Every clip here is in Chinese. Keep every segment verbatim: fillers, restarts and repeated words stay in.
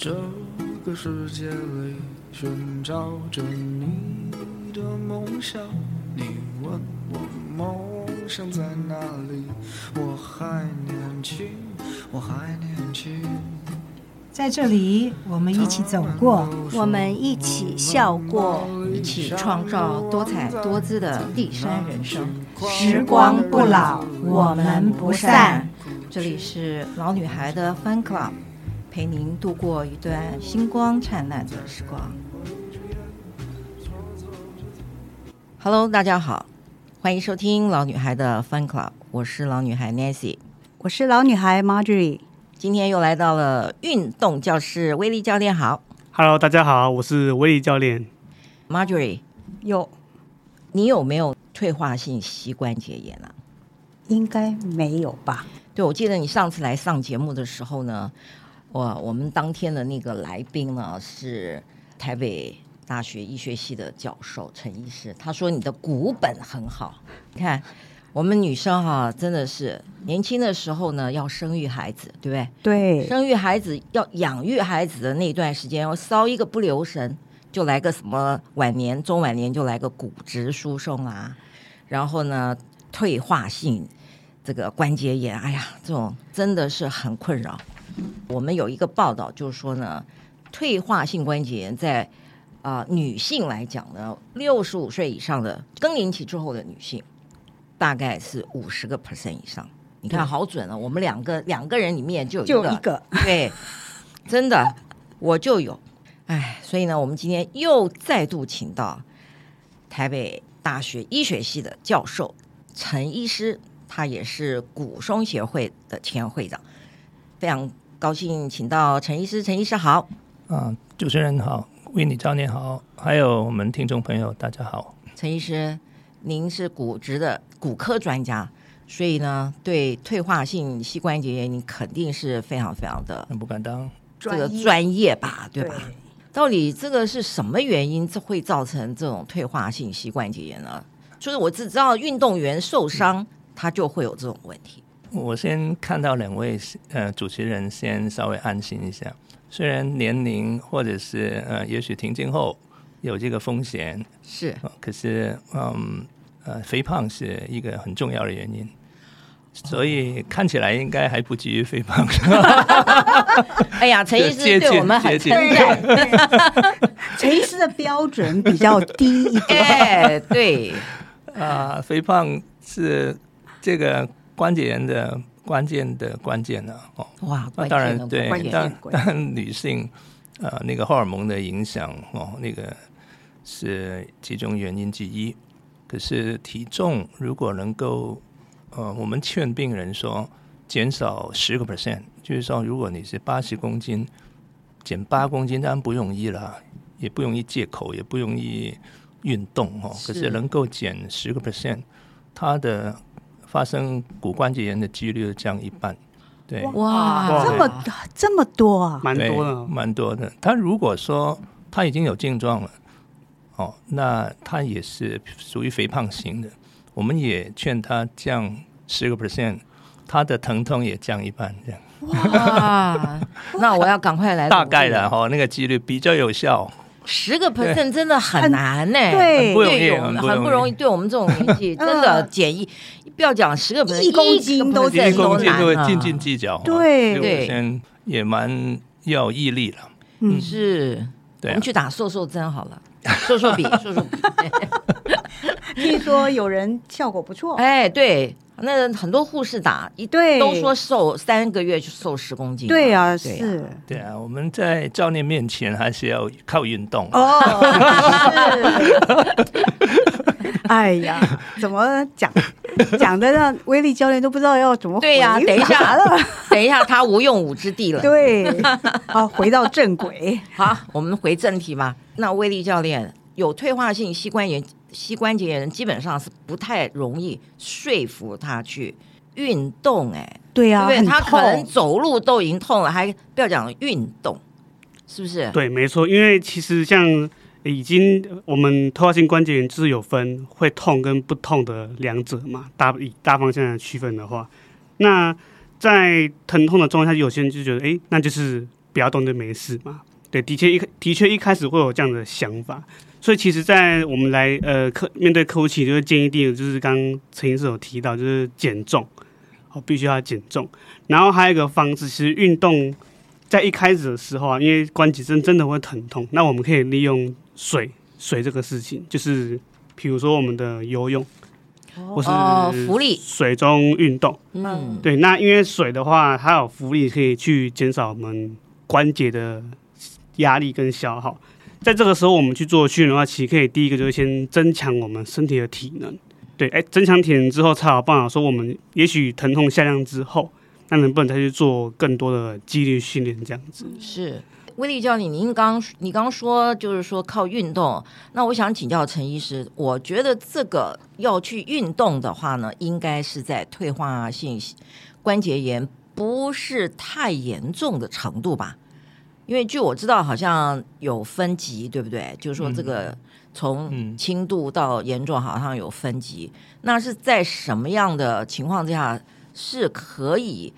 这个世界里寻找着你的梦想，你问我梦想在哪里，我还年轻，我还年轻。在这里我们一起走过，我们一起笑过，一起创造多彩多姿的第三人生。时光不老，我们不散。这里是老女孩的 Fan Club， 陪您度过一段星光灿烂的时光。 Hello， 大家好，欢迎收听老女孩的 Fan Club， 我是老女孩 Nessie， 我是老女孩 Marjorie。今天又来到了运动教室，威力教练好。 Hello， 大家好，我是威力教练。 Marjorie， 有你有没有退化性膝关节炎啊？应该没有吧。对，我记得你上次来上节目的时候呢，我我们当天的那个来宾呢是台北大学医学系的教授陈医师，他说你的骨本很好。你看我们女生哈、啊，真的是年轻的时候呢，要生育孩子，对不对？对，生育孩子要养育孩子的那段时间，我稍一个不留神，就来个什么晚年、中晚年就来个骨质疏松啊，然后呢，退化性这个关节炎，哎呀，这种真的是很困扰。我们有一个报道，就是说呢，退化性关节炎在啊、呃、女性来讲呢，六十五岁以上的更年期之后的女性。大概是五十个 percent 以上，你看好准了、啊。我们两个两个人里面就有一个，就一个对，真的我就有。哎，所以呢，我们今天又再度请到台北大学医学系的教授陈医师，他也是骨松协会的前会长。非常高兴请到陈医师，陈医师好。啊，主持人好，为你教练好，还有我们听众朋友大家好。陈医师，您是骨质的骨科专家，所以呢对退化性膝关节炎你肯定是非常非常的不敢当这个专业吧，对吧？对，到底这个是什么原因会造成这种退化性膝关节炎呢？就是我只知道运动员受伤、嗯、他就会有这种问题。我先看到两位、呃、主持人先稍微安心一下，虽然年龄或者是、呃、也许停经后有这个风险是、呃、可是嗯呃，肥胖是一个很重要的原因，所以看起来应该还不至于肥胖。哎呀，陈医师对我们很称赞。陈医师的标准比较低一点。哎，对。呃、肥胖是这个关节炎的关键的关键呢、啊。哦，哇，那当然对，当然女性呃那个荷尔蒙的影响哦，那个是其中原因之一。可是体重如果能够呃，我们劝病人说减少 百分之十， 就是说如果你是八十公斤减八公斤，当然不容易啦，也不容易借口，也不容易运动、哦、可是能够减 百分之十， 它的发生骨关节炎的几率降一半。对，哇，哇，这么这么多啊，蛮多的，蛮多的。他如果说他已经有症状了哦，那他也是属于肥胖型的，我们也劝他降 百分之十， 他的疼痛也降一半这样。哇，那我要赶快来。大概的、哦、那个几率比较有效。 百分之十 真的很难呢、欸，对，很不容易，很不容易，很不容易。对我们这种年纪，真的减一，不要讲 百分之十， 一公斤都难，一公斤都会斤斤计较。对对，也蛮要毅力了。嗯，是，我们去打瘦瘦针好了。说说比说说比，听说有人效果不错。哎，对，那很多护士打一对都说瘦三个月就瘦十公斤。对啊，对啊，是，对啊，我们在教练面前还是要靠运动。哦，是。哎呀，怎么讲讲的让威力教练都不知道要怎么回答。对呀、啊，等一下了，等一下他无用武之地了。对，好，回到正轨。好，我们回正题吧。那威力教练，有退化性膝关节膝关节炎人基本上是不太容易说服他去运动。哎、欸，对呀、啊，因为他可能走路都已经痛了，还不要讲运动，是不是？对，没错，因为其实像。已经我们退化性关节炎就是有分会痛跟不痛的两者嘛，大以大方向来区分的话，那在疼痛的状态下，有些人就觉得哎，那就是不要动就没事嘛。对，的确一的确一开始会有这样的想法，所以其实在我们来呃客面对客户期，就是建议第一个就是刚刚陈医师有提到，就是减重，哦，必须要减重。然后还有一个方式，其实运动在一开始的时候啊，因为关节真真的会疼痛，那我们可以利用水水这个事情，就是比如说我们的游泳。或是水中运动、嗯、对，那因为水的话它有浮力可以去减少我们关节的压力跟消耗，在这个时候我们去做训练的话，其实可以第一个就是先增强我们身体的体能，对，欸、增强体能之后才有办法说我们也许疼痛下降之后，那能不能再去做更多的肌力训练这样子。是威利教练，您刚你刚说就是说靠运动，那我想请教陈医师，我觉得这个要去运动的话呢，应该是在退化性关节炎不是太严重的程度吧？因为据我知道，好像有分级，对不对？就是说这个从轻度到严重好像有分级，那是在什么样的情况之下是可以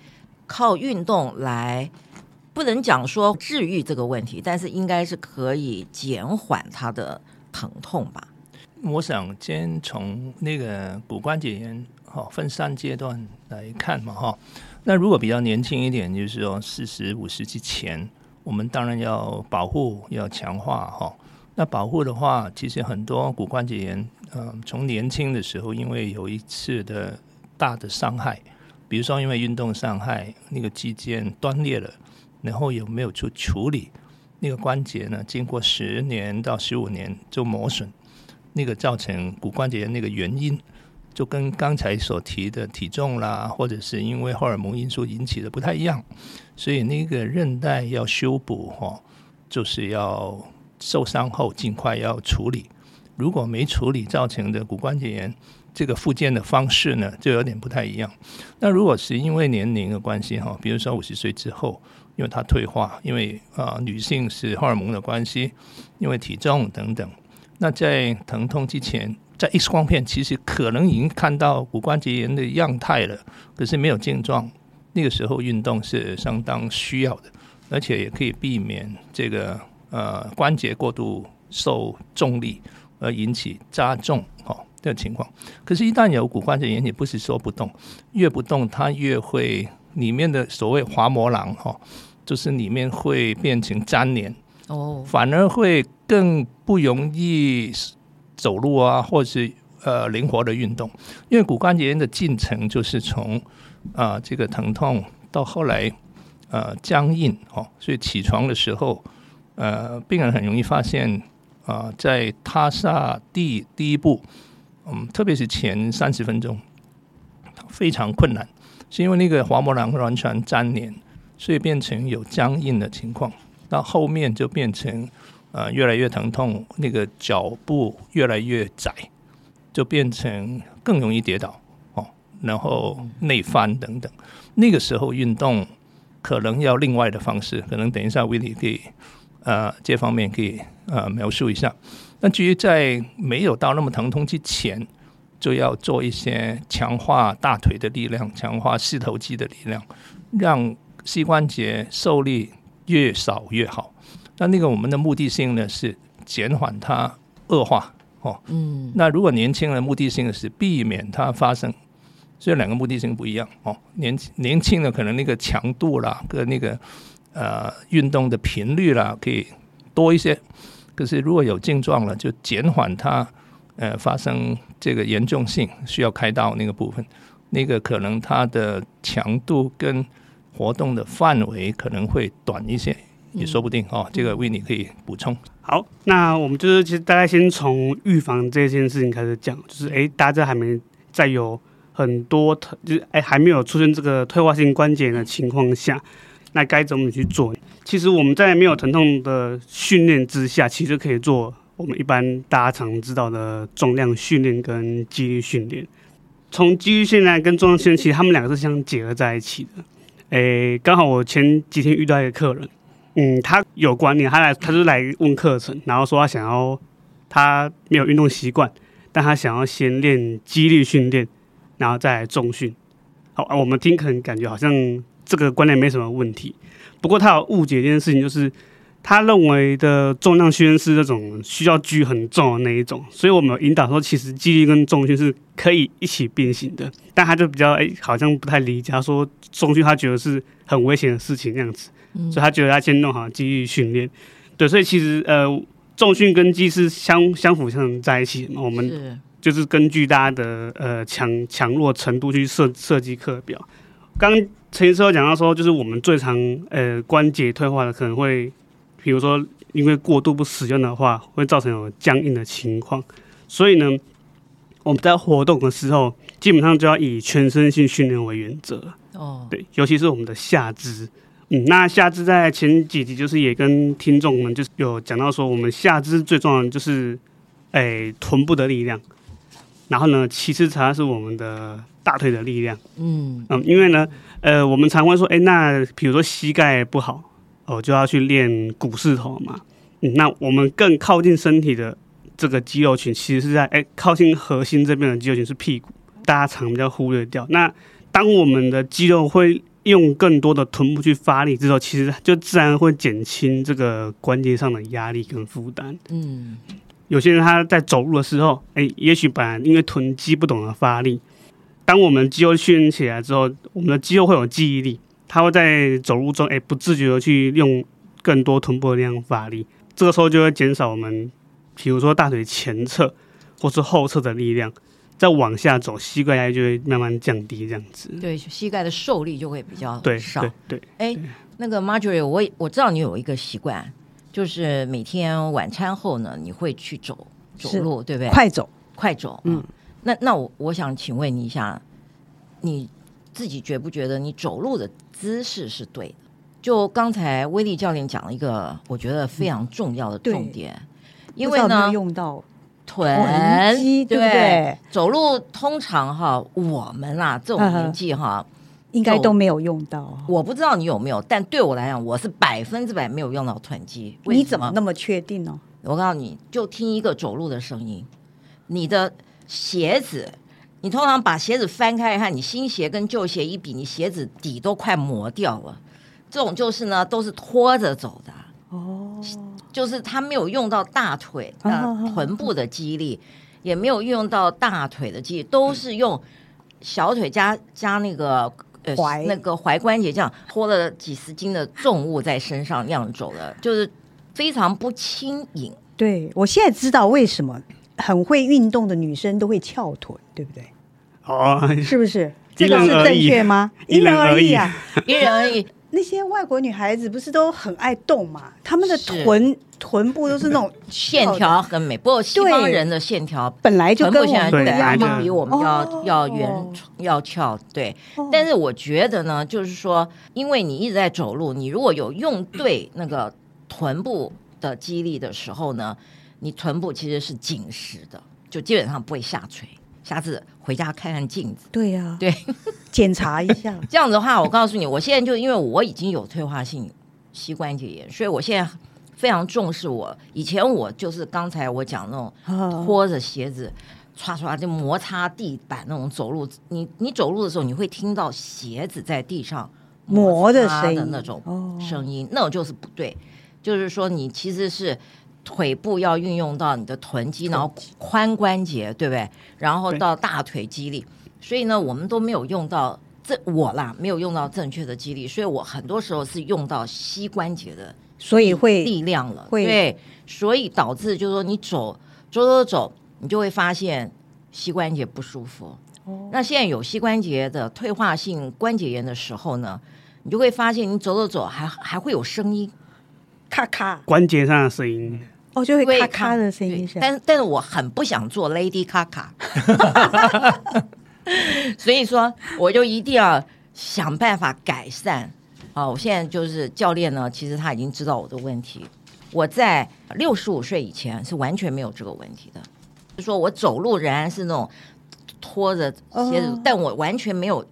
靠运动来？不能讲说治愈这个问题，但是应该是可以减缓它的疼痛吧。我想先从那个骨关节炎、哦、分三阶段来看嘛、哦、那如果比较年轻一点，就是说四十五十之前，我们当然要保护要强化、哦、那保护的话，其实很多骨关节炎、呃、从年轻的时候因为有一次的大的伤害，比如说因为运动伤害，那个肌腱断裂了，然后有没有去处理那个关节呢？经过十年到十五年就磨损，那个造成骨关节那个原因，就跟刚才所提的体重啦，或者是因为荷尔蒙因素引起的不太一样，所以那个韧带要修补、哦、就是要受伤后尽快要处理。如果没处理造成的骨关节炎，这个复健的方式呢就有点不太一样。那如果是因为年龄的关系、哦、比如说五十岁之后，因为它退化，因为、呃、女性是荷尔蒙的关系，因为体重等等，那在疼痛之前，在 X 光片其实可能已经看到骨关节炎的样态了，可是没有症状，那个时候运动是相当需要的，而且也可以避免这个、呃、关节过度受重力而引起加重、哦、这个情况。可是一旦有骨关节炎，也不是说不动，越不动它越会里面的所谓滑膜囊、哦、就是里面会变成粘连、oh. 反而会更不容易走路啊，或是、呃、灵活的运动。因为骨关节炎的进程就是从、呃、这个疼痛到后来、呃、僵硬、哦、所以起床的时候、呃、病人很容易发现、呃、在踏下地第一步、嗯、特别是前三十分钟非常困难，是因为那个滑膜囊完全粘连，所以变成有僵硬的情况。到后面就变成、呃、越来越疼痛，那个脚步越来越窄，就变成更容易跌倒、哦、然后内翻等等。那个时候运动可能要另外的方式，可能等一下 Willie 可以、呃、这方面可以、呃、描述一下。那至于在没有到那么疼痛之前，就要做一些强化大腿的力量，强化四头肌的力量，让膝关节受力越少越好。那那个我们的目的性呢是减缓它恶化、哦嗯、那如果年轻人的目的性是避免它发生，所以两个目的性不一样、哦、年, 年轻的可能那个强度啦跟那个、呃、运动的频率啦可以多一些，可是如果有症状了就减缓它呃，发生这个严重性需要开刀那个部分，那个可能它的强度跟活动的范围可能会短一些，也说不定、嗯哦、这个 Winnie 可以补充。好，那我们就是其实大概先从预防这件事情开始讲，就是哎，大家还没再有很多就是哎还没有出现这个退化性关节炎的情况下，那该怎么去做？其实我们在没有疼痛的训练之下，其实可以做。我们一般大家常知道的重量训练跟肌力训练，从肌力训练跟重量训练，其实他们两个是相结合在一起的。诶，刚好我前几天遇到一个客人，嗯，他有观念，他来他就来问课程，然后说他想要，他没有运动习惯，但他想要先练肌力训练，然后再来重训。好，我们听可能感觉好像这个观念没什么问题，不过他有误解这件事情，就是他认为的重量训练是那种需要举很重的那一种，所以我们有引导说其实肌力跟重训是可以一起并行的，但他就比较、欸、好像不太理解，他说重训他觉得是很危险的事情那样子、嗯、所以他觉得他先弄好肌力训练。对，所以其实呃重训跟肌力是相相辅相成在一起，我们就是根据大家的呃强强弱程度去设设计课表。刚陈医师有讲到说，就是我们最常呃关节退化的可能会比如说因为过度不使用的话会造成有僵硬的情况，所以呢我们在活动的时候基本上就要以全身性训练为原则、哦、对，尤其是我们的下肢、嗯、那下肢在前几集就是也跟听众们就是有讲到说，我们下肢最重要的就是、欸、臀部的力量，然后呢其次才是我们的大腿的力量。 嗯, 嗯因为呢呃我们常会说哎、欸，那比如说膝盖不好我就要去练股四头嘛、嗯、那我们更靠近身体的这个肌肉群其实是在、欸、靠近核心这边的肌肉群是屁股，大家常比较忽略掉。那当我们的肌肉会用更多的臀部去发力之后，其实就自然会减轻这个关节上的压力跟负担。嗯，有些人他在走路的时候、欸、也许本来因为臀肌不懂得发力，当我们肌肉训练起来之后，我们的肌肉会有记忆力，他会在走路中、欸、不自觉的去用更多臀部的力量发力，这个时候就会减少我们比如说大腿前侧或是后侧的力量，再往下走膝盖压力就会慢慢降低这样子。对，膝盖的受力就会比较少。对对对。哎，那个 Marjorie， 我, 我知道你有一个习惯，就是每天晚餐后呢你会去走走路对不对？快走快走。 嗯, 嗯那, 那 我, 我想请问你一下，你自己觉不觉得你走路的姿势是对的？就刚才威利教练讲了一个我觉得非常重要的重点、嗯、因为呢用到臀肌 对, 对不对？走路通常哈我们啦、啊、这种年纪哈、嗯、应该都没有用到。我不知道你有没有，但对我来讲我是百分之百没有用到臀肌。你怎么那么确定呢？我告诉你，就听一个走路的声音，你的鞋子，你通常把鞋子翻开看，你新鞋跟旧鞋一比，你鞋子底都快磨掉了。这种就是呢，都是拖着走的。哦，就是他没有用到大腿、呃啊、臀部的肌力，也没有用到大腿的肌力，都是用小腿加加那个呃那个踝关节这样拖了几十斤的重物在身上那样走的，就是非常不轻盈。对，我现在知道为什么。很会运动的女生都会翘臀，对不对？哦，是不是？这个是正确吗？因人而异啊，因人而异。那些外国女孩子不是都很爱动嘛？她们的臀臀部都是那种线条很美，不过西方人的线条本来就跟我们不一样嘛，比我们要、哦、要圆要翘。对、哦，但是我觉得呢，就是说，因为你一直在走路，你如果有用对那个臀部的肌力的时候呢。你臀部其实是紧实的，就基本上不会下垂。下次回家看看镜子。对呀、啊，对，检查一下。这样子的话，我告诉你，我现在就因为我已经有退化性膝关节炎，所以我现在非常重视我。以前我就是刚才我讲那种拖着鞋子，刷刷就摩擦地板那种走路。你你走路的时候，你会听到鞋子在地上磨的声音，那种声音，那种就是不对。就是说，你其实是。腿部要运用到你的臀肌，然后髋关节，对不对？然后到大腿肌力，所以呢，我们都没有用到这我啦，没有用到正确的肌力，所以我很多时候是用到膝关节的，所以会力量了，对，所以导致就是说你走走走走，你就会发现膝关节不舒服。哦，那现在有膝关节的退化性关节炎的时候呢，你就会发现你走走走还还会有声音。咔咔，关节上的声音哦，就会咔咔的声音。但但是我很不想做 Lady 咔咔，所以说我就一定要想办法改善啊！我现在就是教练呢，其实他已经知道我的问题。我在六十五岁以前是完全没有这个问题的，就是说我走路仍然是那种拖着鞋子，哦、但我完全没有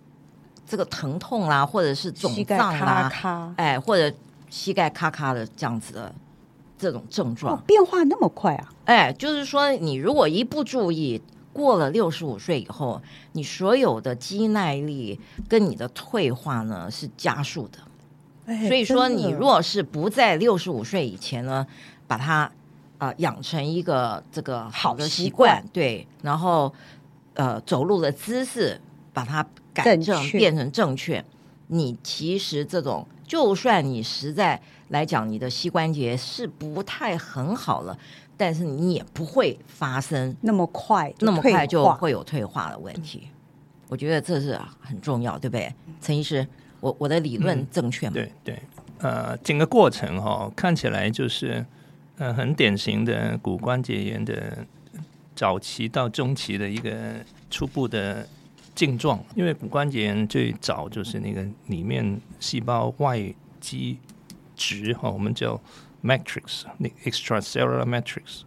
这个疼痛啦，或者是肿胀啦，咔咔哎，或者。膝盖咔咔的这样子的这种症状、哦、变化那么快啊！哎，就是说你如果一不注意，过了六十五岁以后，你所有的肌耐力跟你的退化呢是加速的。所以说你若是不在六十五岁以前呢把它、呃、养成一个这个好的习惯，对，然后、呃、走路的姿势把它改正变成正确，你其实这种就算你实在来讲你的膝关节是不太很好了，但是你也不会发生那么快那么快就会有退化的问题、嗯、我觉得这是很重要，对不对陈医师？我, 我的理论正确吗、嗯、对对、呃、整个过程、哦、看起来就是、呃、很典型的骨关节炎的早期到中期的一个初步的症状，因为骨关节炎最早就是那个里面细胞外基质、哦、我们叫 matrix extracellular matrix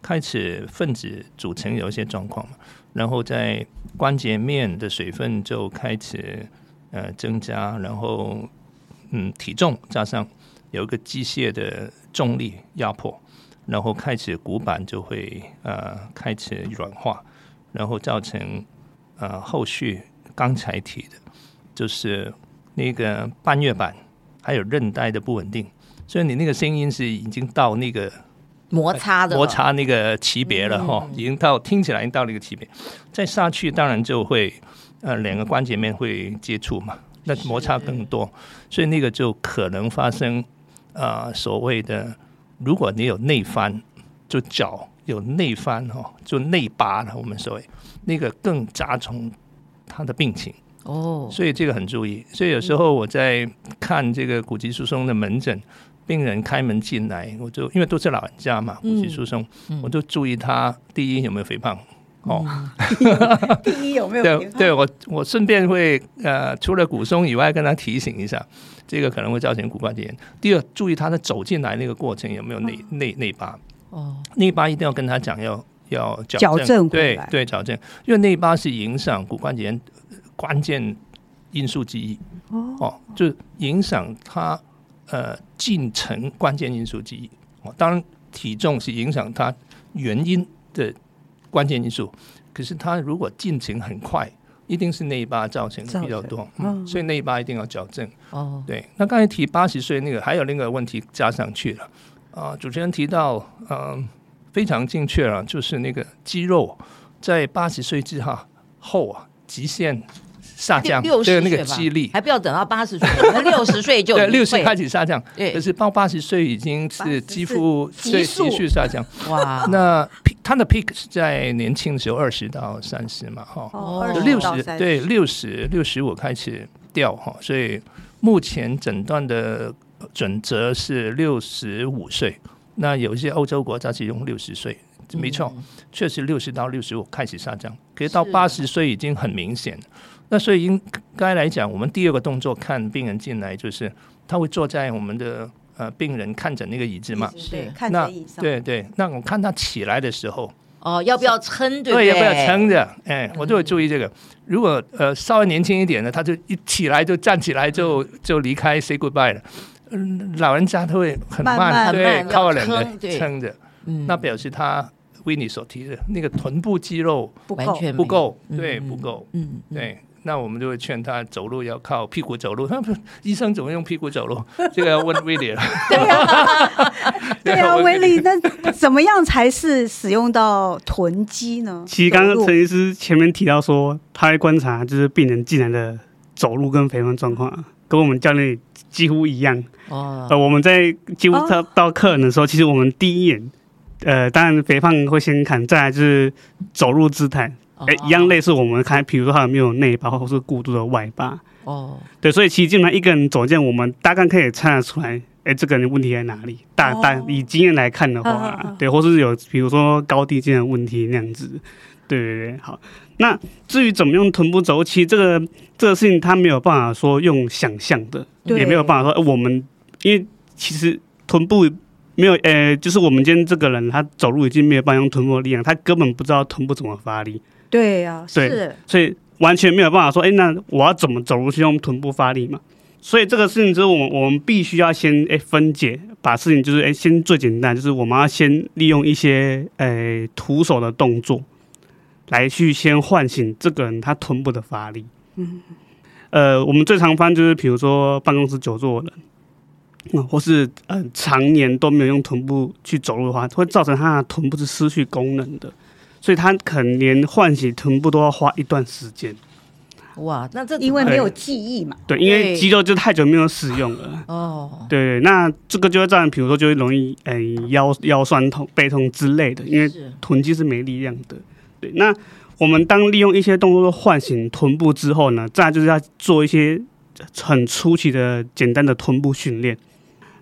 开始分子组成有一些状况嘛，然后在关节面的水分就开始、呃、增加，然后、嗯、体重加上有一个机械的重力压迫，然后开始骨板就会、呃、开始软化，然后造成呃、后续刚才提的就是那个半月板还有韧带的不稳定，所以你那个声音是已经到那个摩擦的、呃、摩擦那个级别了、哦、已经到听起来已经到那个级别，再下去当然就会、呃、两个关节面会接触嘛，那摩擦更多，所以那个就可能发生、呃、所谓的如果你有内翻就脚有内翻、哦、就内拔了，我们所谓那个更加重他的病情、oh. 所以这个很注意，所以有时候我在看这个骨质疏松的门诊病人开门进来，我就因为都是老人家嘛骨质疏松、嗯、我就注意他第一有没有肥胖、哦嗯、第一有没有肥胖对, 对 我, 我顺便会、呃、除了骨松以外跟他提醒一下这个可能会造成骨关节炎，第二注意他的走进来那个过程有没有内、嗯、内, 内八、oh. 内八一定要跟他讲要要矫正，对对矫正，因为内八是影响骨关节炎关键因素之一、哦哦、就影响它呃进程关键因素之一、哦、当然体重是影响它原因的关键因素，可是它如果进程很快一定是内八造成的比较多、嗯、所以内八一定要矫正、哦、对，那刚才提八十岁那个还有另一个问题加上去了、呃、主持人提到呃非常精确了、啊，就是那个肌肉在八十岁之后啊，极限下降，对那个肌力，还不要等到八十岁，六十岁就对六十开始下降，可是到八十岁已经是几乎急速下降。哇，那它的 peak 是在年轻的时候二十到三十嘛，哈、哦，六十、哦、对六十六十五开始掉哈，所以目前诊断的准则是六十五岁。那有一些欧洲国家是用六十岁，没错，嗯、确实六十到六十五开始下降，可是到八十岁已经很明显。那所以应该来讲，我们第二个动作看病人进来，就是他会坐在我们的、呃、病人看诊那个椅子嘛，对，看诊椅上，对对。那我看他起来的时候，哦，要不要撑？对，对，要不要撑着？哎，我就会注意这个。嗯、如果、呃、稍微年轻一点的，他就一起来就站起来就就离开 say goodbye 了。老人家他会很 慢, 慢, 慢对慢慢靠两个撑着、嗯、那表示他为你所提的那个臀部肌肉不够不够、嗯、对不够、嗯、对、嗯、那我们就会劝他走路要靠屁股走路、嗯、医生怎么用屁股走路这个要问威利了对啊对啊威利那怎么样才是使用到臀肌呢？其实刚刚陈医师前面提到说他会观察就是病人进来的走路跟肥胖状况跟我们教练几乎一样、oh. 呃、我们在几乎 到, 到客人的时候、oh. 其实我们第一眼、呃、当然肥胖会先看，再来就是走路姿态、oh. 一样类似我们看比如说他有没有内八或是过度的外八、oh. 对，所以其实基本上一个人走进我们大概可以看得出来这个人问题在哪里，大大以经验来看的话、oh. 对，或是有比如说高低肩的问题那样子，对对对，好。那至于怎么用臀部走路，其实这个这个事情他没有办法说用想象的，也没有办法说、呃、我们因为其实臀部没有，呃，就是我们今天这个人他走路已经没有办法用臀部的力量，他根本不知道臀部怎么发力。对啊，对，是，所以完全没有办法说，哎，那我要怎么走路去用臀部发力嘛？所以这个事情就是我们我们必须要先哎分解，把事情就是哎先最简单，就是我们要先利用一些哎徒手的动作。来去先唤醒这个人他臀部的发力、嗯、呃，我们最常发就是比如说办公室久坐的人，嗯、或是、呃、常年都没有用臀部去走路的话，会造成他的臀部是失去功能的，所以他可能连唤醒臀部都要花一段时间。哇，那这因为没有记忆嘛、欸、对，因为肌肉就太久没有使用了。哦，对，那这个就会造成比如说就会容易、呃、腰, 腰酸痛背痛之类的，因为臀肌是没力量的。对，那我们当利用一些动作唤醒臀部之后呢，再来就是要做一些很初期的简单的臀部训练。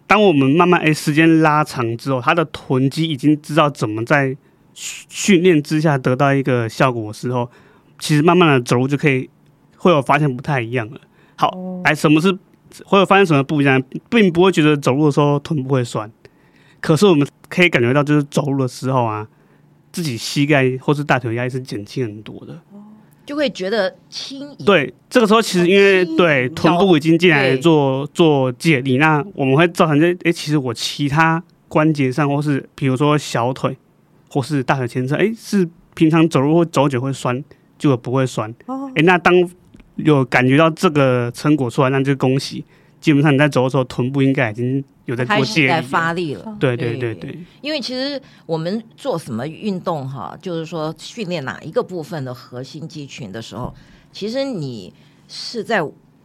当我们慢慢、欸、时间拉长之后，他的臀肌已经知道怎么在训练之下得到一个效果的时候，其实慢慢的走路就可以会有发现不太一样了。好，来，什么是会有发现什么不一样？并不会觉得走路的时候臀部会酸，可是我们可以感觉到，就是走路的时候啊，自己膝盖或是大腿压力是减轻很多的，就会觉得轻盈。对，这个时候其实因为对臀部已经进来做做借力，那我们会造成这、欸、其实我其他关节上或是比如说小腿或是大腿前侧，哎、欸，是平常走路或走久会酸，结果不会酸。哦，欸、那当有感觉到这个成果出来，那就恭喜。基本上你在走的时候，臀部应该已经有在做借力了，开始在发力了。对对对 对, 对，因为其实我们做什么运动哈，就是说训练哪一个部分的核心肌群的时候，其实你是在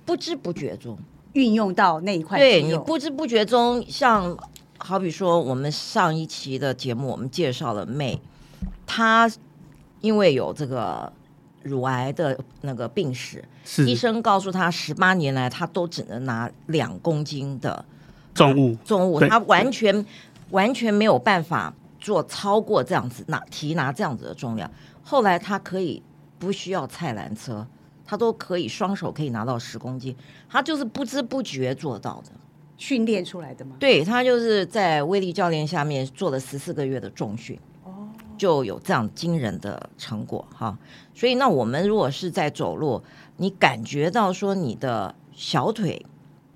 不知不觉中运用到那一块肌肉。对，你不知不觉中，像好比说我们上一期的节目，我们介绍了妹，她因为有这个乳癌的那个病史，医生告诉他十八年来他都只能拿两公斤的重物，重物他完全完全没有办法做超过这样子拿提拿这样子的重量。后来他可以不需要菜篮车，他都可以双手可以拿到十公斤，他就是不知不觉做到的，训练出来的吗？对，他就是在威力教练下面做了十四个月的重训。就有这样惊人的成果哈，所以那我们如果是在走路，你感觉到说你的小腿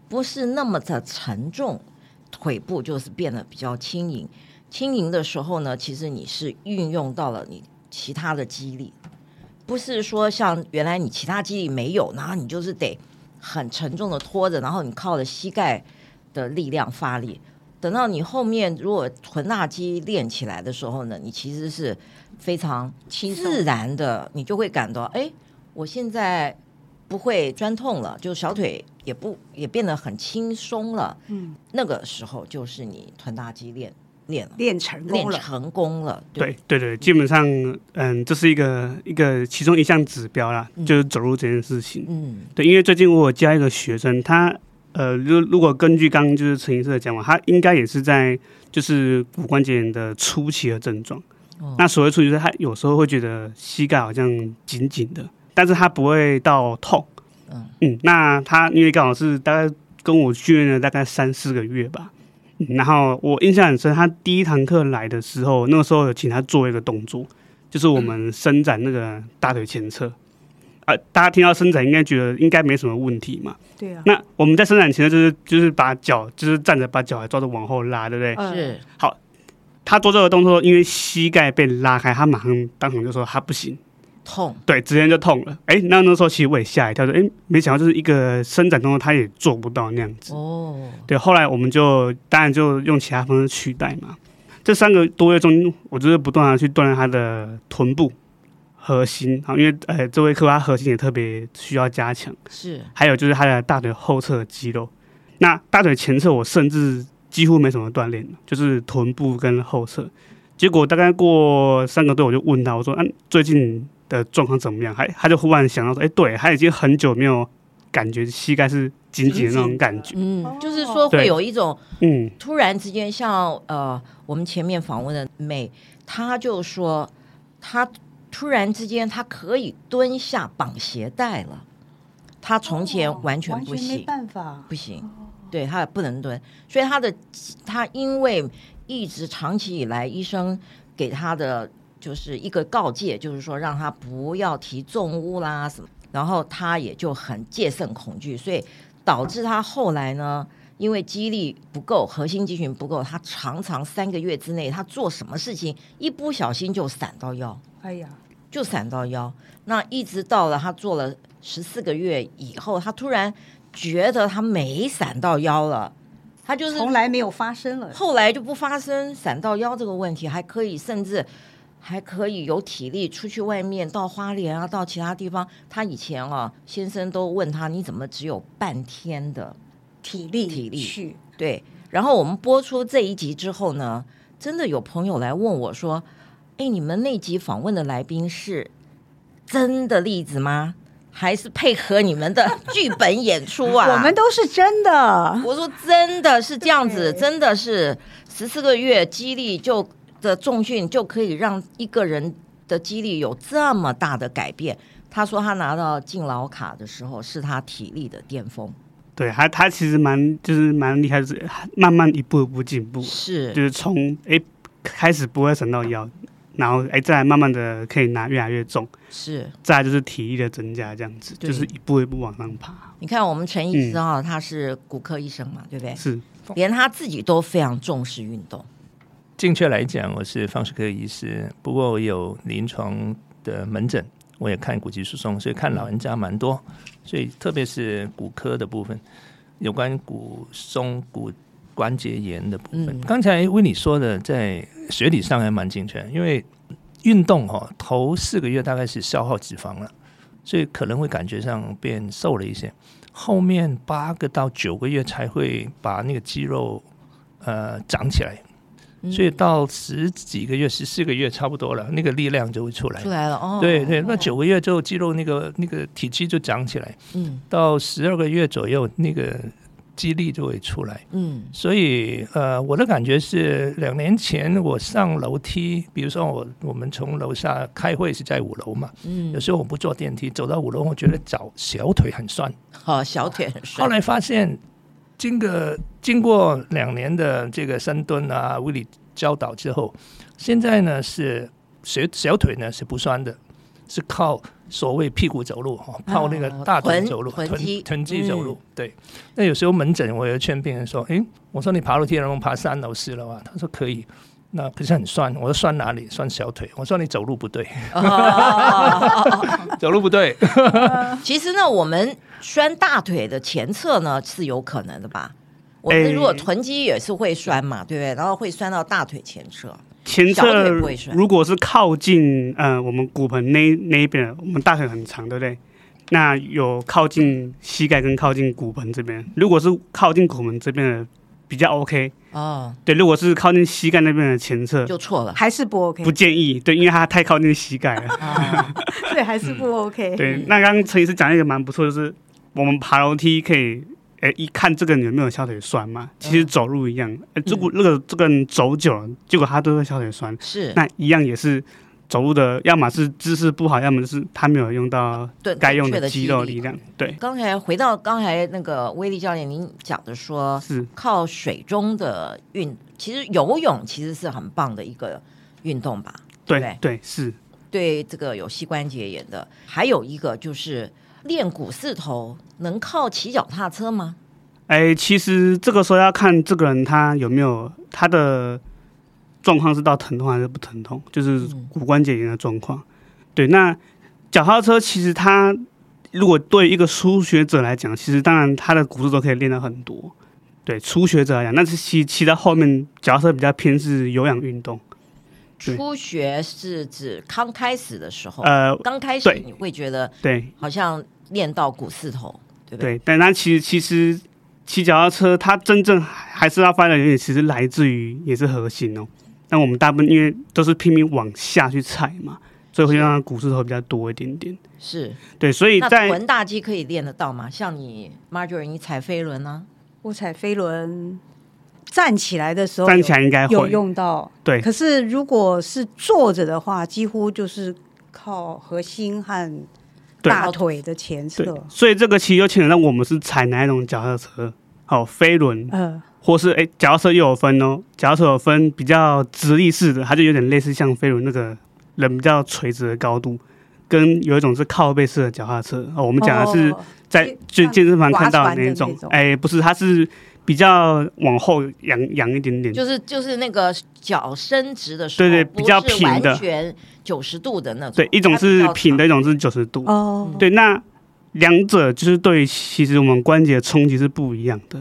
不是那么的沉重，腿部就是变得比较轻盈，轻盈的时候呢，其实你是运用到了你其他的肌力，不是说像原来你其他肌力没有，然后你就是得很沉重的拖着，然后你靠着膝盖的力量发力。等到你后面如果臀大肌练起来的时候呢，你其实是非常自然的，你就会感到哎，我现在不会酸痛了，就小腿也不也变得很轻松了。嗯，那个时候就是你臀大肌练练了练成功了，练成功了。对对 对, 对，基本上嗯，这是一个一个其中一项指标啦，嗯、就是走路这件事情。嗯，对，因为最近我有教一个学生，他。呃，如果根据刚刚就是陈医师的讲法，他应该也是在就是骨关节炎的初期的症状。哦、那所谓初期，就是他有时候会觉得膝盖好像紧紧的，但是他不会到痛。嗯, 嗯那他因为刚好是大概跟我训练了大概三四个月吧、嗯，然后我印象很深，他第一堂课来的时候，那个时候有请他做一个动作，就是我们伸展那个大腿前侧。嗯呃、大家听到伸展应该觉得应该没什么问题嘛？对啊。那我们在伸展前就是就是把脚就是站着把脚还抓着往后拉，对不对？是、嗯。好，他做这个动作，因为膝盖被拉开，他马上当场就说他不行，痛。对，直接就痛了。哎、欸，那那时候其实我也吓一跳，说哎、欸，没想到就是一个伸展动作他也做不到那样子。哦。对，后来我们就当然就用其他方式取代嘛。这三个多月中，我就是不断的去锻炼他的臀部。核心，因为、呃、这位客户他核心也特别需要加强，是，还有就是他的大腿后侧肌肉。那大腿前侧我甚至几乎没什么锻炼，就是臀部跟后侧。结果大概过三个多月，我就问他，我说、啊、最近的状况怎么样？他就忽然想到说，哎、欸，对，他已经很久没有感觉膝盖是紧紧的那种感觉，嗯，就是说会有一种，嗯，突然之间像呃，我们前面访问的美，他就说他。突然之间他可以蹲下绑鞋带了，他从前完全不行、哦、完全没办法不行、哦、对，他不能蹲，所以他的他因为一直长期以来医生给他的就是一个告诫，就是说让他不要提重物啦什么，然后他也就很戒慎恐惧，所以导致他后来呢，因为肌力不够，核心肌群不够，他常常三个月之内他做什么事情一不小心就闪到腰，哎呀，就闪到腰。那一直到了他做了十四个月以后，他突然觉得他没闪到腰了，它就是从来没有发生了，后来就不发生闪到腰这个问题，还可以甚至还可以有体力出去外面到花莲啊，到其他地方。他以前啊，先生都问他你怎么只有半天的体力体力去？对。然后我们播出这一集之后呢，真的有朋友来问我说：“哎，你们那集访问的来宾是真的例子吗？还是配合你们的剧本演出啊？”我们都是真的。我说真的是这样子，真的是十四个月肌力就。的重训就可以让一个人的肌力有这么大的改变。他说他拿到敬老卡的时候是他体力的巅峰。对， 他, 他其实蛮就是蛮厉害，慢慢一步一步进步，是就是从开始不会闪到腰，然后再来慢慢的可以拿越来越重，是再来就是体力的增加，这样子就是一步一步往上爬。你看我们陈医师、哦嗯、他是骨科医生嘛，对不对？是，连他自己都非常重视运动。精确来讲，我是放射科医师，不过我有临床的门诊，我也看骨质疏松，所以看老人家蛮多，所以特别是骨科的部分，有关骨松、骨关节炎的部分。嗯、刚才Winnie说的，在学理上还蛮精确，因为运动、哦、头四个月大概是消耗脂肪了，所以可能会感觉上变瘦了一些，后面八个到九个月才会把那个肌肉呃长起来。所以到十几个月、十四个月差不多了，那个力量就会出来。出来了哦。对对，那九个月之后，肌肉那个那个体积就长起来。嗯。到十二个月左右，那个肌力就会出来。嗯。所以呃，我的感觉是，两年前我上楼梯，比如说我我们从楼下开会是在五楼嘛，嗯，有时候我不坐电梯，走到五楼，我觉得脚小腿很酸。好、哦，小腿很酸。后来发现。经过, 经过两年的这个深蹲啊威利教导之后，现在呢是小腿呢是不酸的，是靠所谓屁股走路，靠那个大腿走路、哦、臀, 臀, 臀肌走路、嗯、对。那有时候门诊我也劝病人说，诶，我说你爬楼梯能爬三楼四楼啊？他说可以，那可是很酸。我说酸哪里？酸小腿。我说你走路不对，走路不对。其实呢，我们酸大腿的前侧呢是有可能的吧？我们如果臀肌也是会酸嘛，对不对？然后会酸到大腿前侧。前侧如果是靠近、呃、我们骨盆那那一边，我们大腿很长，对不对？那有靠近膝盖跟靠近骨盆这边。如果是靠近骨盆这边的。比较 OK 哦，对，如果是靠近膝盖那边的前侧就错了，还是不 OK， 不建议，对，因为它太靠近膝盖了，啊、对，还是不 OK、嗯。对，那刚刚陈医师讲一个蛮不错，就是我们爬楼梯可以，哎、欸，一看这个人有没有小腿酸嘛？其实走路一样，嗯欸、如果那个这个人走久了，结果他都会小腿酸，是那一样也是走路的，要么是姿势不好，要么是他没有用到该用的肌肉力量。对，刚才回到刚才那个威利教练您讲的说，是靠水中的运，其实游泳其实是很棒的一个运动吧？对 对, 对，是对这个有膝关节炎的。还有一个就是练股四头，能靠骑脚踏车吗？哎，其实这个时候要看这个人他有没有他的状况是到疼痛还是不疼痛，就是骨关节炎的状况。对，那脚踏车其实它如果对一个初学者来讲，其实当然他的股四头可以练到很多。对，初学者来讲，但是其其到后面脚踏车比较偏是有氧运动。初学是指刚开始的时候，呃，刚开始你会觉得对，好像练到股四头，对不对？对，但它其实其实骑脚踏车，它真正还是要发展的原因，其实来自于也是核心哦。但我们大部分因为都是拼命往下去踩嘛，所以会让股四头比较多一点点。是，对，所以在那臀大肌可以练得到吗？像你 Marjorie 你踩飞轮啊？我踩飞轮站起来的时候，站起来应该会有用到。对，可是如果是坐着的话，几乎就是靠核心和大腿的前侧。所以这个其实就牵扯到我们是踩哪一种脚踏车。好、哦，飞轮，呃、或是哎，脚踏车又有分哦，脚踏车有分比较直立式的，它就有点类似像飞轮那个人比较垂直的高度，跟有一种是靠背式的脚踏车。哦，我们讲的是在就健身房看到的那种，哎，不是，它是比较往后仰仰一点点，就是就是那个脚伸直的时候，对对，比较平的，完全九十度的那种。对，一种是平的，一种是九十度。哦，对，那。两者就是对，其实我们关节冲击是不一样的。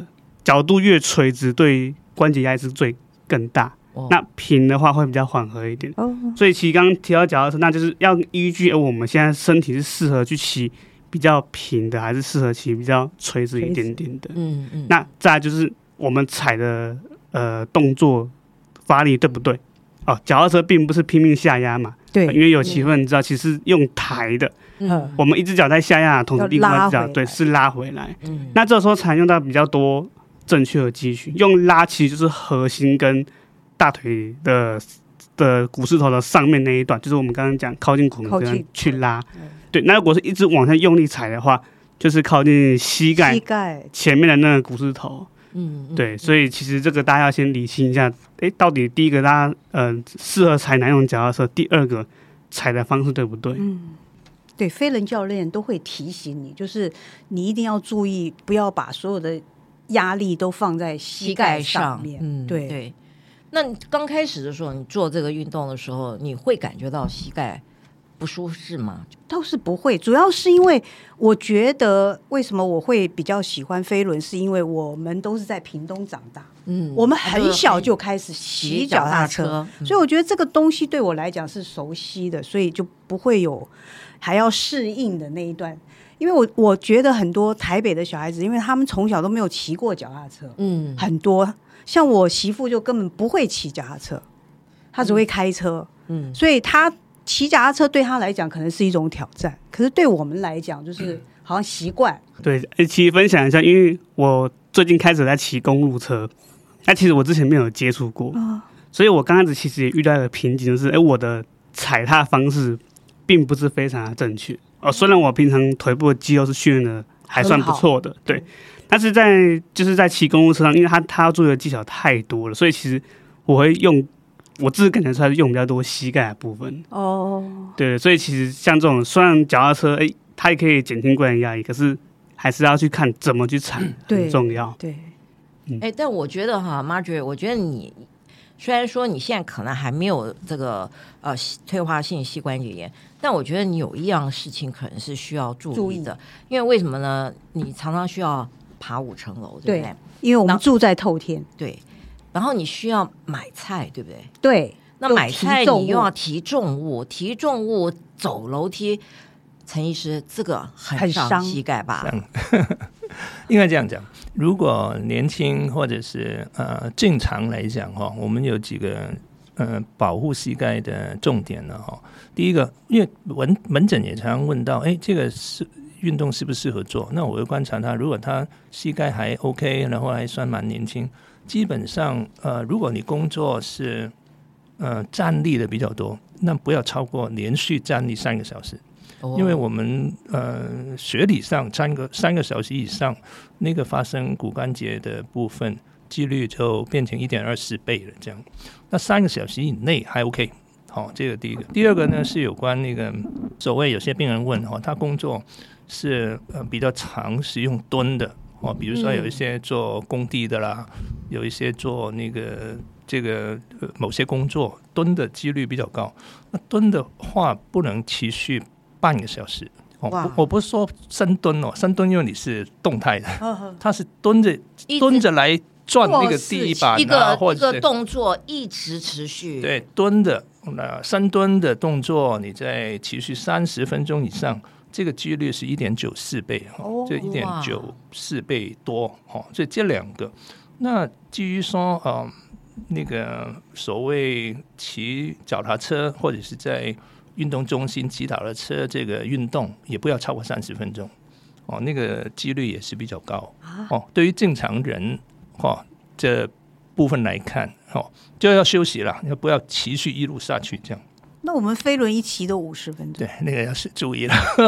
角度越垂直，对关节压力是最更大。那平的话会比较缓和一点，哦，所以其实刚刚提到脚踏车，那就是要依据我们现在身体是适合去骑比较平的，还是适合骑比较垂直一点点的。嗯嗯，那再来就是我们踩的呃动作发力对不对？哦，脚踏车并不是拼命下压嘛，对，因为有骑分你知道，其实用抬的，嗯，我们一只脚在下压，同时另外一只脚对是拉回来。嗯，那这时候才用到比较多正确的肌群，用拉其实就是核心跟大腿 的, 的股四头的上面那一段，就是我们刚刚讲靠近骨盆去拉，嗯，对。那如果是一直往下用力踩的话，就是靠近膝盖前面的那个股四头，嗯，对。所以其实这个大家要先理清一下，欸，到底第一个大家呃适合踩哪种脚踏车，第二个踩的方式对不对？嗯，对。飞人教练都会提醒你，就是你一定要注意，不要把所有的压力都放在膝盖上面，嗯，对对。那刚开始的时候，你做这个运动的时候，你会感觉到膝盖不舒适吗？倒是不会，主要是因为我觉得为什么我会比较喜欢飞轮，是因为我们都是在屏东长大，嗯，我们很小就开始骑脚踏车，嗯，踏车所以我觉得这个东西对我来讲是熟悉的，所以就不会有还要适应的那一段。因为 我, 我觉得很多台北的小孩子，因为他们从小都没有骑过脚踏车，嗯，很多像我媳妇就根本不会骑脚踏车，她只会开车，嗯，所以她骑脚踏车对她来讲可能是一种挑战，可是对我们来讲就是好像习惯。对，其实分享一下，因为我最近开始在骑公路车，那其实我之前没有接触过，哦，所以我刚开始其实也遇到一个瓶颈，就是哎，我的踩踏方式并不是非常的正确。哦，虽然我平常腿部的肌肉是训练的还算不错的，对，但是在就是在骑公路车上，因为他他要注意的技巧太多了，所以其实我会用我自己感觉出来用比较多膝盖的部分。哦，对，所以其实像这种虽然脚踏车，欸，它也可以减轻关节压力，可是还是要去看怎么去踩，嗯，很重要。对，嗯，欸，但我觉得哈 Marjorie， 我觉得你虽然说你现在可能还没有这个呃退化性膝关节炎，但我觉得你有一样事情可能是需要注意的，注意因为为什么呢？你常常需要爬五层楼，对不对？因为我们住在透天，对。然后你需要买菜，对不对？对。那买菜你又要提重物，提重物走楼梯，陈医师，这个很伤膝盖吧？应该这样讲。如果年轻或者是呃正常来讲哈，我们有几个呃保护膝盖的重点呢哈。第一个，因为门门诊也常常问到，哎，这个是运动适不适合做？那我会观察他，如果他膝盖还 OK， 然后还算蛮年轻，基本上呃，如果你工作是呃站立的比较多，那不要超过连续站立三个小时。因为我们呃学理上三个三个小时以上，那个发生骨关节的部分几率就变成 一点二四 倍了这样。那三个小时以内还 OK， 好，哦，这个第一个。第二个呢是有关那个所谓有些病人问，哦，他工作是呃比较常使用蹲的，哦，比如说有一些做工地的啦，嗯，有一些做那个这个某些工作蹲的几率比较高。那蹲的话不能持续半个小时，哦，不我不是说深蹲哦，深蹲因为你是动态的，呵呵，它是蹲着蹲着来转那个地板，啊，一, 个或者一个动作一直持续，对，蹲的那深蹲的动作，你在持续三十分钟以上，这个几率是 一点九四 倍，哦，就 一点九四 倍多，哦，所以这两个。那至于说，呃、那个所谓骑脚踏车或者是在运动中心骑脚踏车这个运动也不要超过三十分钟，哦，那个几率也是比较高，哦，对于正常人，哦，这部分来看，哦，就要休息了，不要持续一路下去这样。那我们飞轮一骑都五十分钟，对，那个要是注意了。我,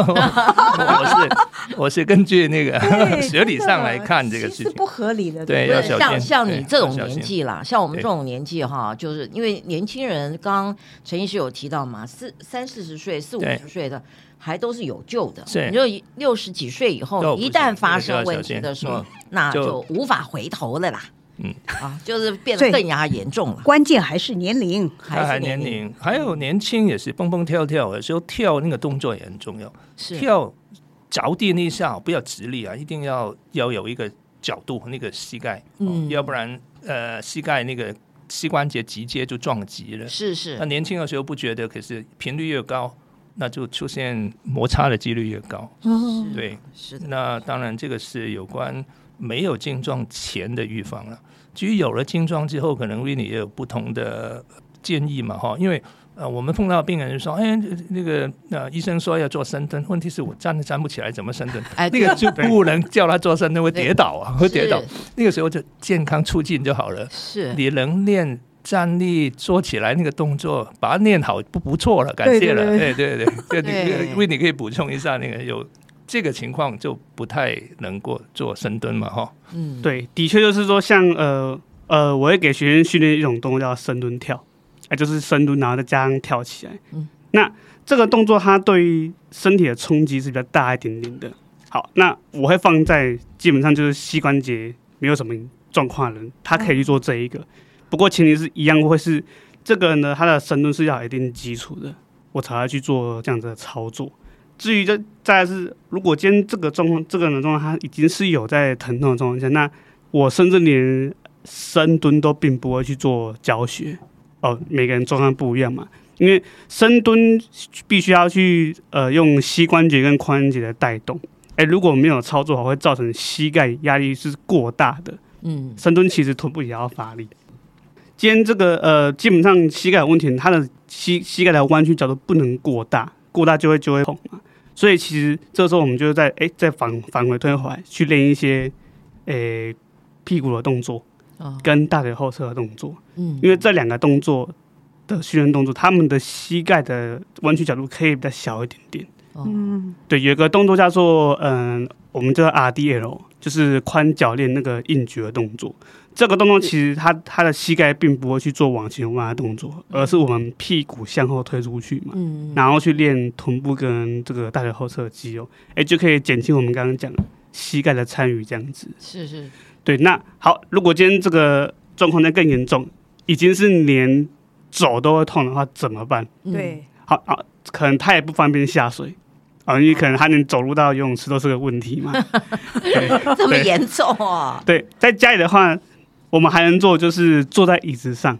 我, 是我是根据那个学理上来看这个事情，是不合理的，对，要小心。 像, 像你这种年纪啦，像我们这种年纪哈，就是因为年轻人，刚刚陈医师有提到嘛，四三四十岁、四五十岁的还都是有救的，你就六十几岁以后，一旦发生问题的时候，嗯，那就无法回头了啦。嗯啊，就是变得更加严重了。关键还是年龄，还是年龄，还有年轻也是蹦蹦跳跳，有时候跳那个动作也很重要。是跳着地那一下不要直立啊，一定要要有一个角度那个膝盖、哦嗯、要不然呃膝盖那个膝关节直接就撞击了，是是，那年轻的时候不觉得，可是频率越高那就出现摩擦的几率越高，是对是的，那当然这个是有关没有症状前的预防了。至于有了症状之后可能 Winnie 也有不同的建议嘛，因为、呃、我们碰到病人就说哎，那个、呃、医生说要做深蹲，问题是我站都站不起来怎么深蹲、哎、那个就不能叫他做深蹲，会跌倒啊，会跌倒，那个时候就健康促进就好了，是你能练站立做起来那个动作把它练好不不错了，感谢了，对对对对对Winnie 可以补充一下那个有这个情况就不太能够做深蹲嘛哈、嗯，对，的确就是说像呃呃，我会给学生训练一种动作叫深蹲跳，哎，就是深蹲然后再加上跳起来。嗯，那这个动作它对于身体的冲击是比较大一点点的。好，那我会放在基本上就是膝关节没有什么状况的人，他可以去做这一个。嗯、不过前提是一样会是这个人呢，他的深蹲是要有一定基础的，我才会去做这样子的操作。至于再来是，如果今天这个状况，这个人的状况，他已经是有在疼痛的状况下，那我甚至连深蹲都并不会去做教学哦。每个人状况不一样嘛，因为深蹲必须要去呃用膝关节跟髋关节的带动，哎，如果没有操作好，会造成膝盖压力是过大的。嗯，深蹲其实臀部也要发力。今天这个呃，基本上膝盖有问题，他的膝膝盖的弯曲角度不能过大，过大就会就会痛嘛。所以其实这时候我们就在哎、欸，在反反回推回来去练一些，诶、欸、屁股的动作，跟大腿后侧的动作，嗯，因为这两个动作的训练动作，他们的膝盖的弯曲角度可以比较小一点点，嗯，对，有一个动作叫做嗯，我们叫 R D L， 就是髋铰链那个硬举的动作。这个动作其实它它的膝盖并不会去做往前弯的动作，而是我们屁股向后推出去嘛，嗯、然后去练臀部跟这个大腿后侧的肌肉，哎，就可以减轻我们刚刚讲的膝盖的参与，这样子。是是，对。那好，如果今天这个状况再更严重，已经是连走都会痛的话，怎么办？对、嗯，好啊，可能他也不方便下水。啊、哦，因为可能他连走路到游泳池都是个问题嘛，这么严重哦。对，在家里的话，我们还能做就是坐在椅子上，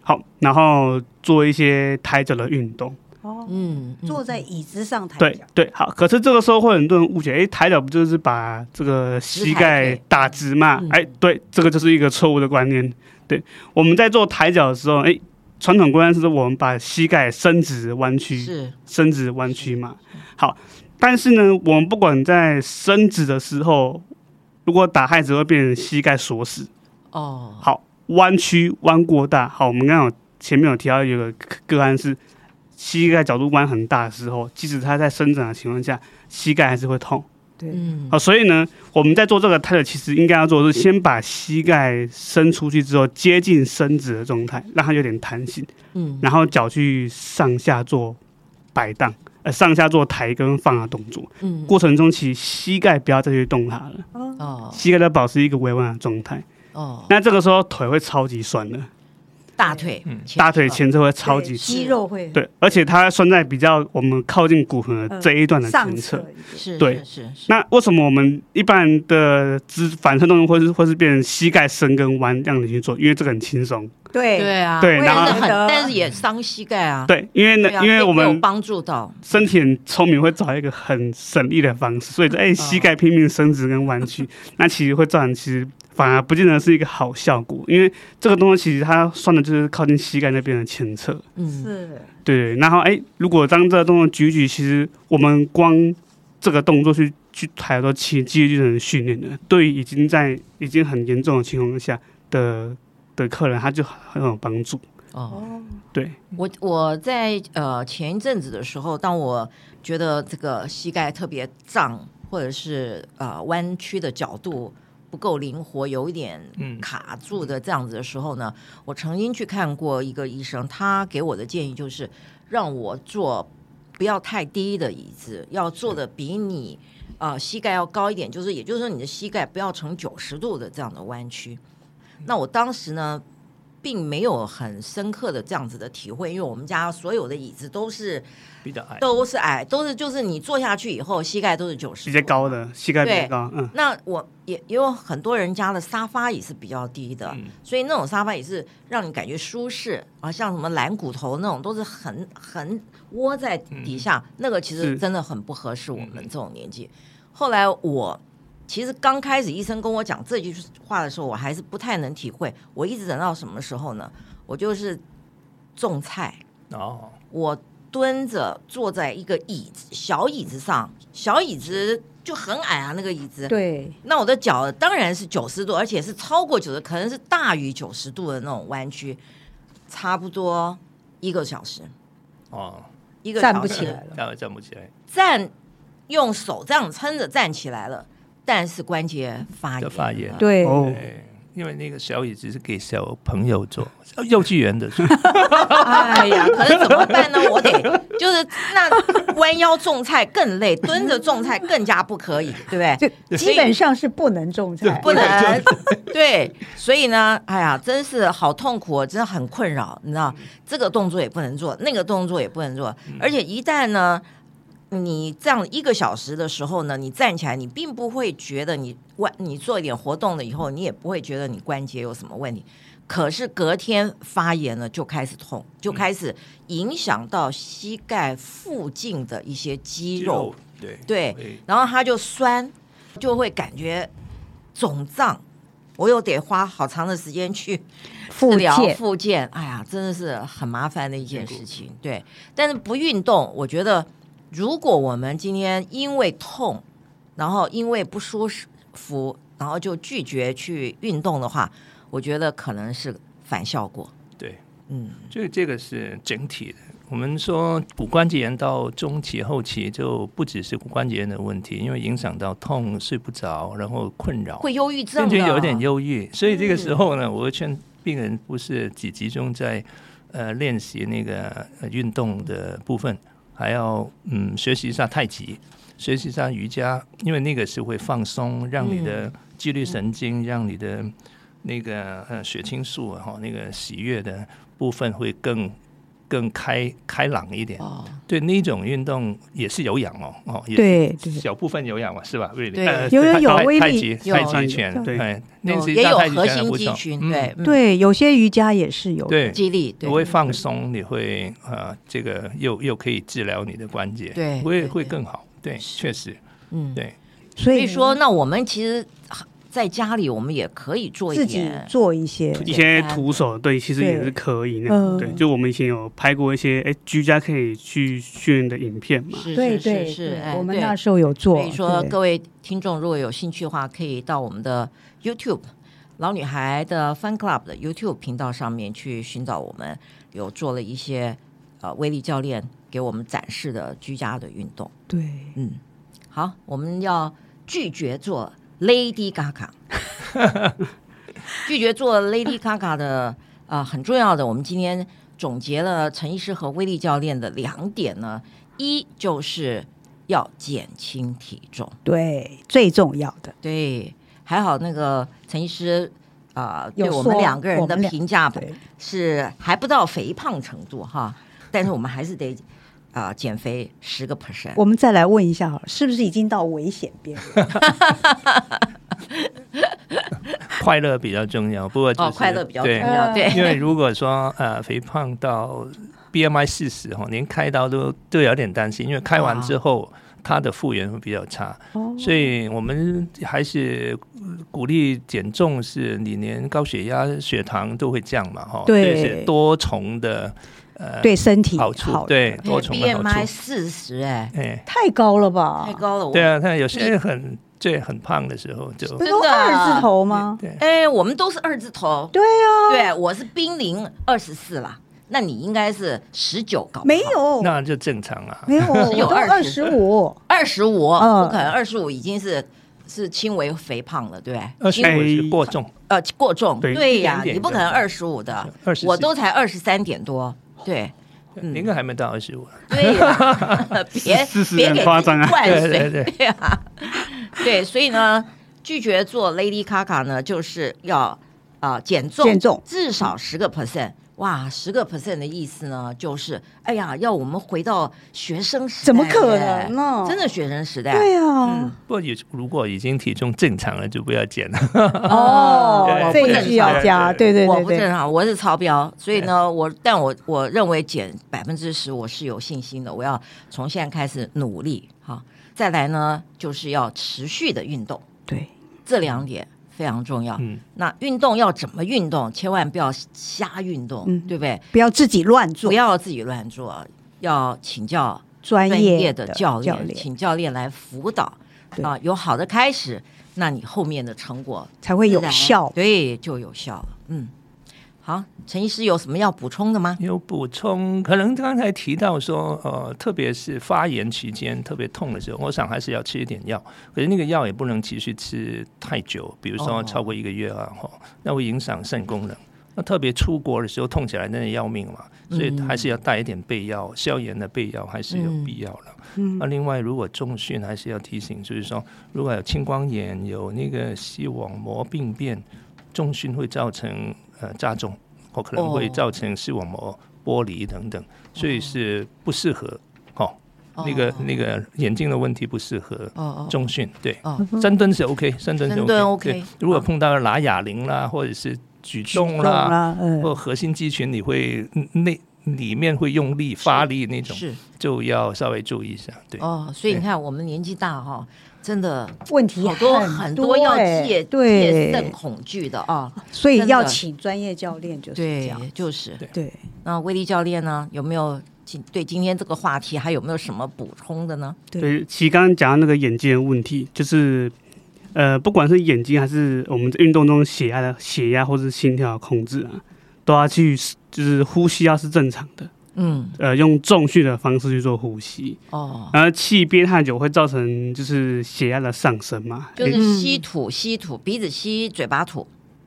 好，然后做一些抬脚的运动。哦，嗯，坐在椅子上抬脚。对对，好。可是这个时候会很多人误解，哎，抬脚不就是把这个膝盖打直嘛？哎、嗯，对，这个就是一个错误的观念。对，我们在做抬脚的时候，哎，传统观念是我们把膝盖伸直弯曲，是伸直弯曲嘛？好，但是呢，我们不管在伸直的时候，如果打太直会变成膝盖锁死。哦、oh. ，好，弯曲弯过大。好，我们刚刚有前面有提到有个个案是膝盖角度弯很大的时候，即使它在生长的情况下，膝盖还是会痛。对，嗯，好，所以呢，我们在做这个泰勒，其实应该要做的是先把膝盖伸出去之后，接近伸直的状态，让它有点弹性。嗯，然后脚去上下做摆荡，呃，上下做抬跟放的动作。嗯，过程中其实膝盖不要再去动它了。哦、oh. ，膝盖要保持一个微弯的状态。哦、那这个时候腿会超级酸的，大腿、嗯、大腿前侧会超级酸，肌肉会对，而且它酸在比较我们靠近骨盆的这一段的前侧、呃，是，对，是是是。那为什么我们一般的反射动作会是会是变成膝盖伸跟弯这样子去做？因为这个很轻松，对对啊，对，然后很但是也伤膝盖啊，对，因为呢，啊、因为我们帮助到身体很聪明，会找一个很省力的方式，所以哎、欸，膝盖拼命伸直跟弯曲、哦，那其实会造成其实。反而不见得是一个好效果，因为这个东西其实它算的就是靠近膝盖那边的前侧。嗯，是。对，然后哎、欸，如果当这个动作举举，其实我们光这个动作去去抬的时候，其实肌力就能训练了。对于已经在已经很严重的情况下的的客人，他就很有帮助。哦，对，我我在呃前一阵子的时候，当我觉得这个膝盖特别胀，或者是呃弯曲的角度。不够灵活，有一点卡住的这样子的时候呢、嗯、我曾经去看过一个医生，他给我的建议就是让我坐不要太低的椅子，要坐的比你、呃、膝盖要高一点，就是也就是说你的膝盖不要成九十度的这样的弯曲。那我当时呢并没有很深刻的这样子的体会，因为我们家所有的椅子都是比较矮，都是矮，都是就是你坐下去以后膝盖都是九十，比较高的膝盖比较高。嗯，那我也也有很多人家的沙发椅是比较低的，嗯，所以那种沙发椅是让你感觉舒适啊，像什么蓝骨头那种都是很很窝在底下，嗯，那个其实真的很不合适我们这种年纪。后来我其实刚开始医生跟我讲这句话的时候，我还是不太能体会。我一直等到什么时候呢？我就是种菜，oh. 我蹲着坐在一个椅子小椅子上，小椅子就很矮啊，那个椅子。对。那我的脚当然是九十度，而且是超过九十，可能是大于九十度的那种弯曲，差不多一个小时。哦，oh. ，一个站不起来了，站不起来，站用手这样撑着站起来了。但是关节发炎，发炎对，哦，因为那个小椅子是给小朋友坐，幼稚园的。哎呀，可是怎么办呢？我得就是那弯腰种菜更累，蹲着种菜更加不可以，对不对？基本上是不能种菜，不能。对，所以呢，哎呀，真是好痛苦，哦，真的很困扰，你知道，这个动作也不能做，那个动作也不能做，嗯，而且一旦呢。你这样一个小时的时候呢，你站起来，你并不会觉得你你做一点活动了以后，你也不会觉得你关节有什么问题。可是隔天发炎了，就开始痛，就开始影响到膝盖附近的一些肌肉，肌肉 对, 对，然后它就酸，就会感觉肿胀。我又得花好长的时间去治疗复健，哎呀，真的是很麻烦的一件事情。对，但是不运动，我觉得。如果我们今天因为痛，然后因为不舒服，然后就拒绝去运动的话，我觉得可能是反效果。对，嗯，所以这个是整体的。我们说骨关节炎到中期后期就不只是骨关节炎的问题，因为影响到痛、睡不着，然后困扰，会忧郁症的，甚至有点忧郁。所以这个时候呢，嗯，我会劝病人不是只集中在呃练习那个运动的部分。还要嗯学习一下太极，学习一下瑜伽，因为那个是会放松，让你的自律神经，嗯，让你的那个呃血清素哈，哦，那个喜悦的部分会更更开开朗一点。哦，对，那种运动也是有氧哦，哦，对，小部分有氧嘛，是吧？对，呃、有有有威力，太极拳，对，哎，那是也有核心肌群，嗯，对，嗯，对，有些瑜伽也是有肌力，不会放松，你会呃，这个又又可以治疗你的关节，对，会会更好，对，确实，嗯，对，所以说，那我们其实。在家里我们也可以做一点，自己做一些一些徒手，对，其实也是可以那样。 对,、呃、对，就我们以前有拍过一些哎居家可以去训练的影片嘛，是是是是，哎，我们那时候有做。所以说各位听众如果有兴趣的话，可以到我们的 YouTube 老女孩的 Fan Club 的 YouTube 频道上面去寻找，我们有做了一些呃威力教练给我们展示的居家的运动。对，嗯，好，我们要拒绝做Lady Gaga 拒绝做 Lady Gaga 的、呃、很重要的，我们今天总结了陈医师和威力教练的两点呢，一就是要减轻体重，对，最重要的。对，还好那个陈医师、呃、对我们两个人的评价是还不到肥胖程度哈，但是我们还是得啊、呃，减肥十个 percent， 我们再来问一下好了，是不是已经到危险边了？快乐比较重要，不过、就是、哦，快乐比较重要，对，对，因为如果说呃肥胖到 B M I 四十哈，连开刀都都有点担心，因为开完之后它的复原会比较差，哦，所以我们还是鼓励减重，是你连高血压、血糖都会降嘛，哈，对，是多重的。呃、对身体好处，好，对，多重的好处。B M I 四十，哎，太高了吧？太高了。对啊，他有些人很最很胖的时候就，不都二字头吗？哎，我们都是二字头。对啊，对，我是濒临二十四啦，那你应该是十九高？没有，那就正常啊。没有，有二十五，二十五，我可能二十五已经是。是轻微肥胖了，对，二十五是过重，呃，过重，对呀，你不可能二十五的，我都才二十三点多，对，应该还没到二十五，对呀，别别给自己灌水，对呀，对，所以呢，拒绝做 Lady Gaga 呢，就是要呃、减重, 减重至少 百分之十。 哇 百分之十 的意思呢就是哎呀要我们回到学生时代，怎么可能呢、哦、真的学生时代，对啊、嗯、不过如果已经体重正常了就不要减了哦这一句要加，对对对对，我不正常，我是超标，所以呢我但我我认为减 百分之十 我是有信心的，我要从现在开始努力哈。再来呢就是要持续的运动，对，这两点非常重要、嗯、那运动要怎么运动，千万不要瞎运动、嗯、对不对，不要自己乱做，不要自己乱做，要请教专业的教 练, 的教练请教练来辅导、呃、有好的开始，那你后面的成果才会有效，对，就有效了。嗯，好，陈医师有什么要补充的吗？有补充，可能刚才提到说呃，特别是发炎期间特别痛的时候，我想还是要吃一点药，可是那个药也不能持续吃太久，比如说超过一个月啊、哦哦，那会影响肾功能，那特别出国的时候痛起来真的要命嘛，所以还是要带一点备药、嗯、消炎的备药还是有必要的、嗯啊、另外如果重训还是要提醒，就是说如果有青光眼，有那个视网膜病变，重训会造成呃加重，或可能会造成视网膜剥离等等、哦、所以是不适合、哦哦、那个那个眼睛的问题不适合重训、哦、对、哦、深蹲是 OK， 深蹲是 OK, 蹲 OK 对，如果碰到拿哑铃啦、哦、或者是举重啦、啊嗯、或核心肌群你会内里面会用力发力那种，就要稍微注意一下，对、哦、所以你看我们年纪大哈、哦，真的问题好多很多，要戒戒慎恐惧的啊，所以要请专业教练，就是这样，对，就是对。那威力教练呢，有没有对今天这个话题还有没有什么补充的呢？对，其实刚刚讲到那个眼睛的问题，就是呃，不管是眼睛还是我们运动中血压的血压或是心跳的控制啊，都要去就是呼吸要是正常的，嗯，呃，用重训的方式去做呼吸哦，然后气憋太久会造成就是血压的上升嘛，就是吸吐、嗯、吸吐，鼻子吸，嘴巴吐。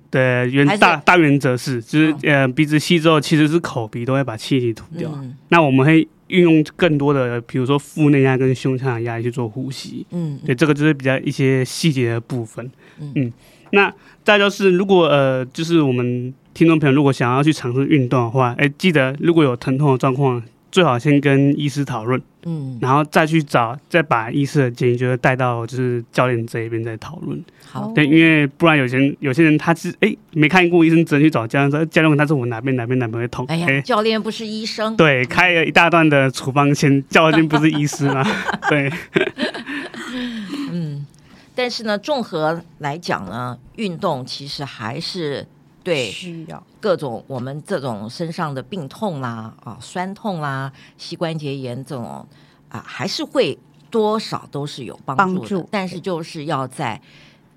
对，原大大原则是就是、哦、呃鼻子吸之后，其实是口鼻都会把气体吐掉。嗯、那我们会运用更多的，比如说腹内压跟胸腔的压力去做呼吸。嗯，对，这个就是比较一些细节的部分。嗯，嗯那再就是如果呃就是我们。听众朋友如果想要去尝试运动的话，哎，记得如果有疼痛的状况，最好先跟医师讨论，嗯，然后再去找，再把医师的建议就是带到就是教练这一边再讨论。好，对，因为不然有些人有些人他是哎没看过医生，只能去找教练说，教练他说我哪边哪边哪边会痛，哎呀，教练不是医生，对，开了一大段的处方签，教练不是医师吗？对，嗯，但是呢，综合来讲呢，运动其实还是。对，各种我们这种身上的病痛啦、啊、酸痛啦、膝关节炎这种啊，还是会多少都是有帮助的，帮助，但是就是要在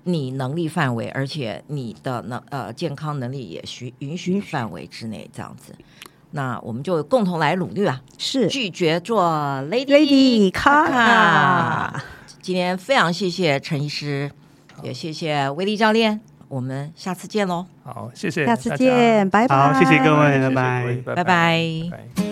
你能力范围，而且你的能呃健康能力也许允许范围之内这样子。那我们就共同来努力啊，是拒绝做 Lady Gaga。今天非常谢谢陈医师，也谢谢威力教练。我们下次见喽！好，谢谢，下次见，拜拜。好，谢谢各位，拜拜，拜拜。拜拜拜拜。